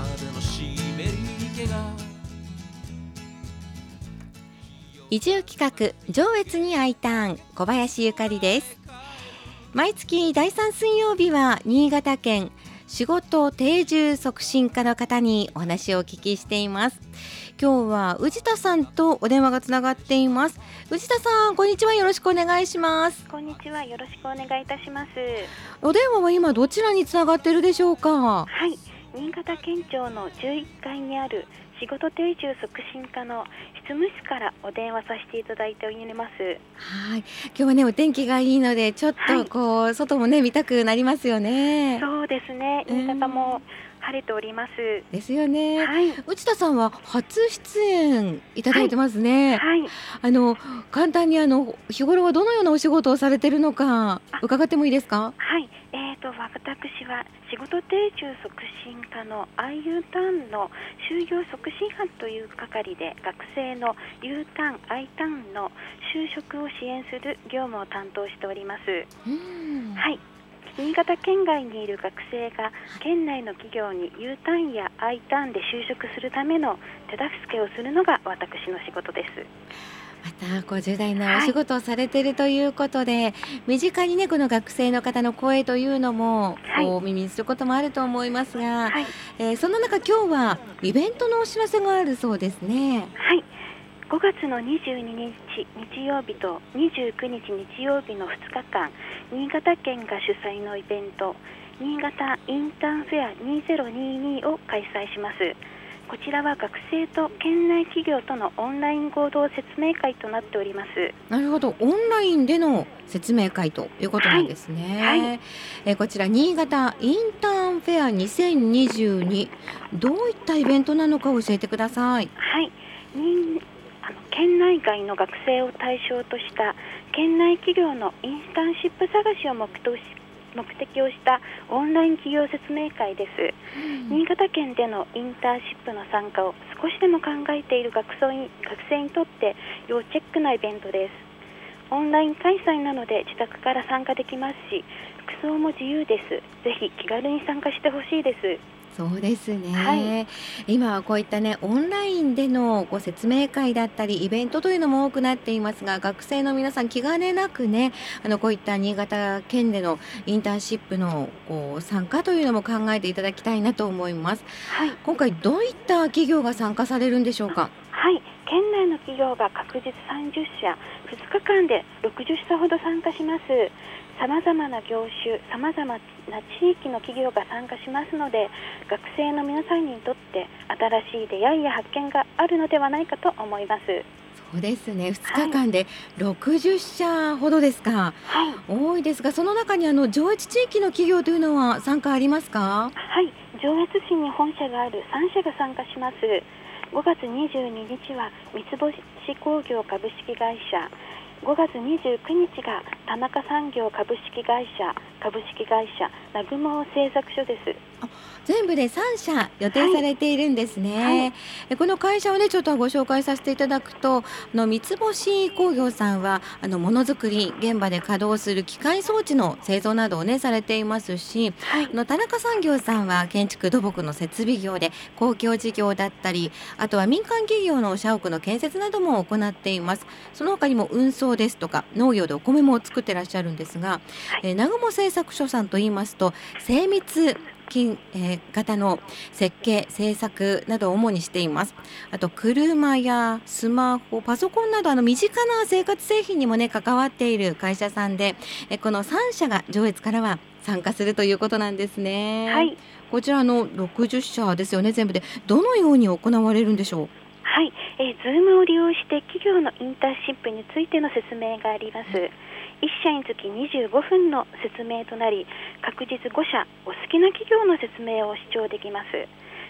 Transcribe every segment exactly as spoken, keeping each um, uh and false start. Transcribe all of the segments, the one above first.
までの湿り気が。移住企画上越にIターン、小林ゆかりです。毎月だいさん水曜日は新潟県仕事定住促進課の方にお話をお聞きしています。今日は宇治田さんとお電話がつながっています。宇治田さん、こんにちは、よろしくお願いします。こんにちは、よろしくお願いいたします。お電話は今どちらにつながっているでしょうか？はい、新潟県庁のじゅういっかいにある仕事定住促進課の執務室からお電話させていただいております。はい、今日はね、お天気がいいのでちょっとこう、はい、外もね見たくなりますよね。そうですね、新潟も晴れております。ですよね、はい、内田さんは初出演いただいてますね。はいはい、あの簡単にあの日頃はどのようなお仕事をされているのか伺ってもいいですか？はい、えーと、私は仕事定住促進課の アイユー ターンの就業促進班という係で、学生の U ターン、I ターンの就職を支援する業務を担当しております。うん、はい、新潟県外にいる学生が県内の企業に U ターンや I ターンで就職するための手助けをするのが私の仕事です。またごじゅう代のお仕事をされているということで、はい、身近にねこの学生の方の声というのも、はい、お耳にすることもあると思いますが、はい、えー、そんな中今日はイベントのお知らせがあるそうですね。はい、ごがつのにじゅうににち日曜日とにじゅうくにち日曜日のふつかかん、新潟県が主催のイベント、新潟インターンフェアにせんにじゅうにを開催します。こちらは学生と県内企業とのオンライン合同説明会となっております。なるほど、オンラインでの説明会ということなんですね。はいはい、えー、こちら新潟インターンフェアにせんにじゅうに、どういったイベントなのか教えてください。はい、あの県内外の学生を対象とした県内企業のインターンシップ探しを目的目的をしたオンライン企業説明会です。うん、新潟県でのインターンシップの参加を少しでも考えている学生に、学生にとって要チェックなイベントです。オンライン開催なので自宅から参加できますし、服装も自由です。ぜひ気軽に参加してほしいです。そうですね。はい、今はこういったねオンラインでのご説明会だったりイベントというのも多くなっていますが、学生の皆さん気兼ねなくね、あのこういった新潟県でのインターンシップのこう参加というのも考えていただきたいなと思います。はい、今回どういった企業が参加されるんでしょうか？はい、県内の企業が各日さんじゅっしゃ、ふつかかんでろくじゅっしゃほど参加します。さまざまな業種、さまざまな地域の企業が参加しますので、学生の皆さんにとって新しい出会いや発見があるのではないかと思います。そうですね、ふつかかんでろくじゅっしゃほどですか。はい、多いですが、その中にあの上越地域の企業というのは参加ありますか？はい、上越市に本社があるさんしゃが参加します。ごがつにじゅうににちは三ツ星工業株式会社、ごがつにじゅうくにちが田中産業株式会社、株式会社ナグモー製作所です。あ、全部でさんしゃ予定されているんですね。はい、この会社をねちょっとご紹介させていただくと、あの三ツ星工業さんはあのものづくり現場で稼働する機械装置の製造などをねされていますし、はい、あの田中産業さんは建築土木の設備業で公共事業だったり、あとは民間企業の社屋の建設なども行っています。その他にも運送ですとか農業でお米も作ってらっしゃるんですが、はい、えー、南雲製作所さんといいますと精密金、えー、型の設計製作などを主にしています。あと車やスマホ、パソコンなどあの身近な生活製品にもね関わっている会社さんで、えー、このさんしゃが上越からは参加するということなんですね。はい、こちらのろくじゅっしゃですよね。全部でどのように行われるんでしょう？はい、えー、Zoom を利用して企業のインターンシップについての説明があります。いっしゃにつきにじゅうごふんの説明となり、各日ごしゃお好きな企業の説明を視聴できます。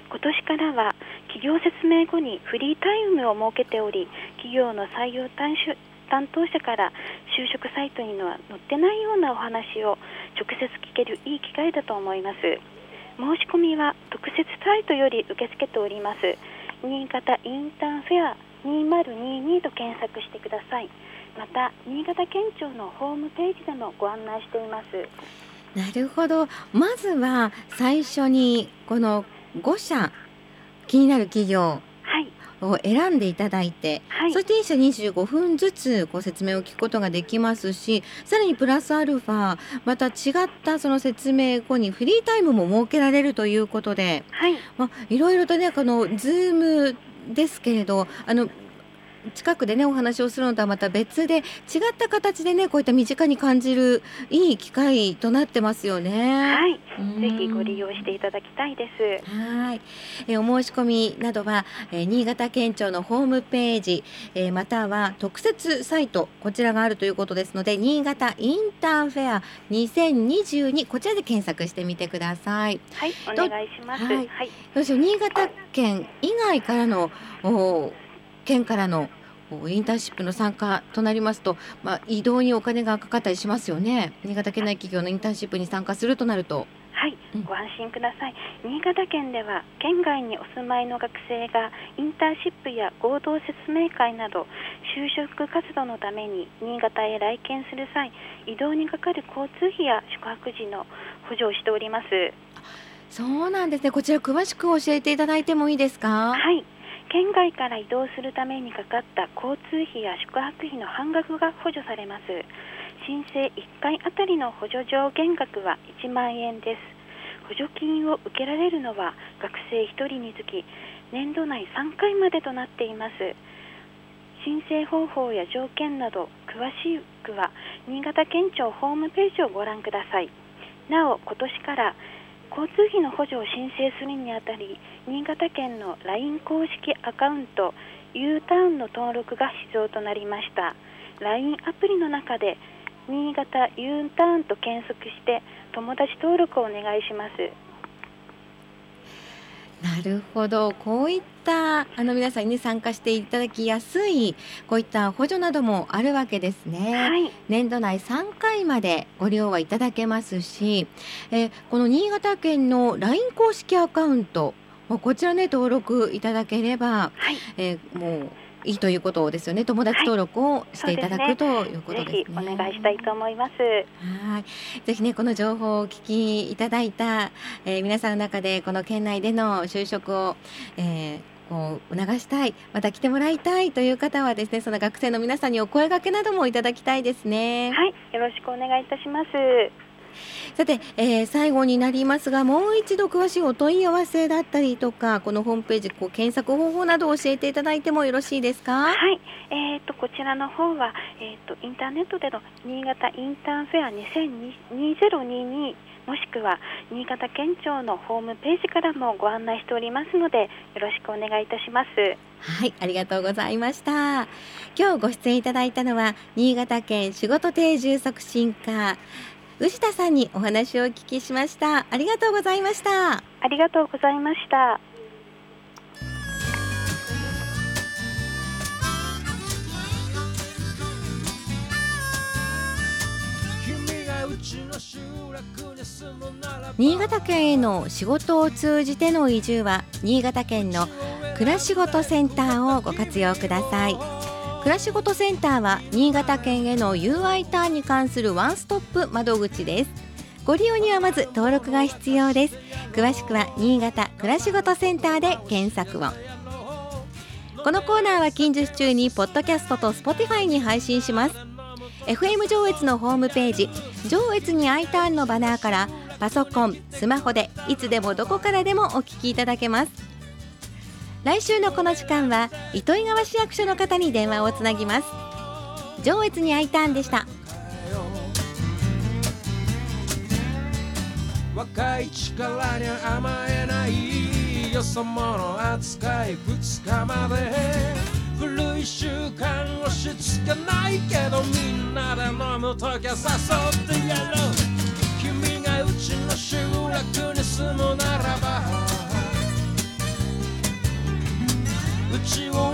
今年からは企業説明後にフリータイムを設けており、企業の採用担当者から就職サイトには載ってないようなお話を直接聞けるいい機会だと思います。申し込みは特設サイトより受け付けております。新潟インターンフェアにせんにじゅうにと検索してください。また新潟県庁のホームページでもご案内しています。なるほど、まずは最初にこのごしゃ気になる企業を選んでいただいて、はい、そしていっ社にじゅうごふんずつご説明を聞くことができますし、さらにプラスアルファまた違ったその説明後にフリータイムも設けられるということで、はい、まあ、いろいろとね、このズームですけれど、あの近くでねお話をするのとはまた別で違った形でね、こういった身近に感じるいい機会となってますよね。はい、うん、ぜひご利用していただきたいです。はい、えー、お申し込みなどは、えー、新潟県庁のホームページ、えー、または特設サイト、こちらがあるということですので、新潟インターンフェアにせんにじゅうに、こちらで検索してみてください。はい、お願いします。はい、はい、どうしよう、新潟県以外からのお県からのインターンシップの参加となりますと、まあ、移動にお金がかかったりしますよね。新潟県内企業のインターンシップに参加するとなると、はい、うん、ご安心ください。新潟県では県外にお住まいの学生がインターンシップや合同説明会など就職活動のために新潟へ来県する際、移動にかかる交通費や宿泊時の補助をしております。そうなんですね。こちら詳しく教えていただいてもいいですか？はい、県外から移動するためにかかった交通費や宿泊費の半額が補助されます。申請いっかいあたりの補助上限額はいちまんえんです。補助金を受けられるのは学生ひとりにつき年度内さんかいまでとなっています。申請方法や条件など詳しくは新潟県庁ホームページをご覧ください。なお、今年から交通費の補助を申請するにあたり、新潟県の ライン 公式アカウント U ターンの登録が必要となりました。 ライン アプリの中で新潟 U ターンと検索して友達登録をお願いします。なるほど、こういったあの皆さんに参加していただきやすいこういった補助などもあるわけですね。はい、年度内さんかいまでご利用はいただけますし、えこの新潟県の ライン 公式アカウント、こちらね登録いただければ、はい、えもういいということですよね。友達登録をしていただく、はい、ということですね。ぜひお願いしたいと思います。はい、ぜひねこの情報をお聞きいただいた、えー、皆さんの中でこの県内での就職を、えー、こう促したい、また来てもらいたいという方はですね、その学生の皆さんにお声掛けなどもいただきたいですね。はい、よろしくお願いいたします。さて、えー、最後になりますが、もう一度詳しいお問い合わせだったりとか、このホームページこう検索方法などを教えていただいてもよろしいですか？はい、えー、とこちらの方は、えー、とインターネットでの新潟インターンフェアにせんにじゅうにもしくは新潟県庁のホームページからもご案内しておりますので、よろしくお願いいたします。はい、ありがとうございました。今日ご出演いただいたのは新潟県仕事定住促進課牛田さんにお話をお聞きしました。ありがとうございました。ありがとうございました。新潟県への仕事を通じての移住は、新潟県のくらしごとセンターをご活用ください。くらしごとセンターは新潟県への ユーアイ ターンに関するワンストップ窓口です。ご利用にはまず登録が必要です。詳しくは新潟くらしごとセンターで検索を。このコーナーは近日中にポッドキャストと Spotify に配信します。 エフエム 上越のホームページ上越に I ターンのバナーから、パソコン、スマホでいつでもどこからでもお聞きいただけます。来週のこの時間は糸魚川市役所の方に電話をつなぎます。上越にIターンでした。若い力に甘えないよそ者扱い、ふつかまで古い習慣をしつけないけど、みんなで飲むときは誘ってやろう。君がうちの集落に住むならば、you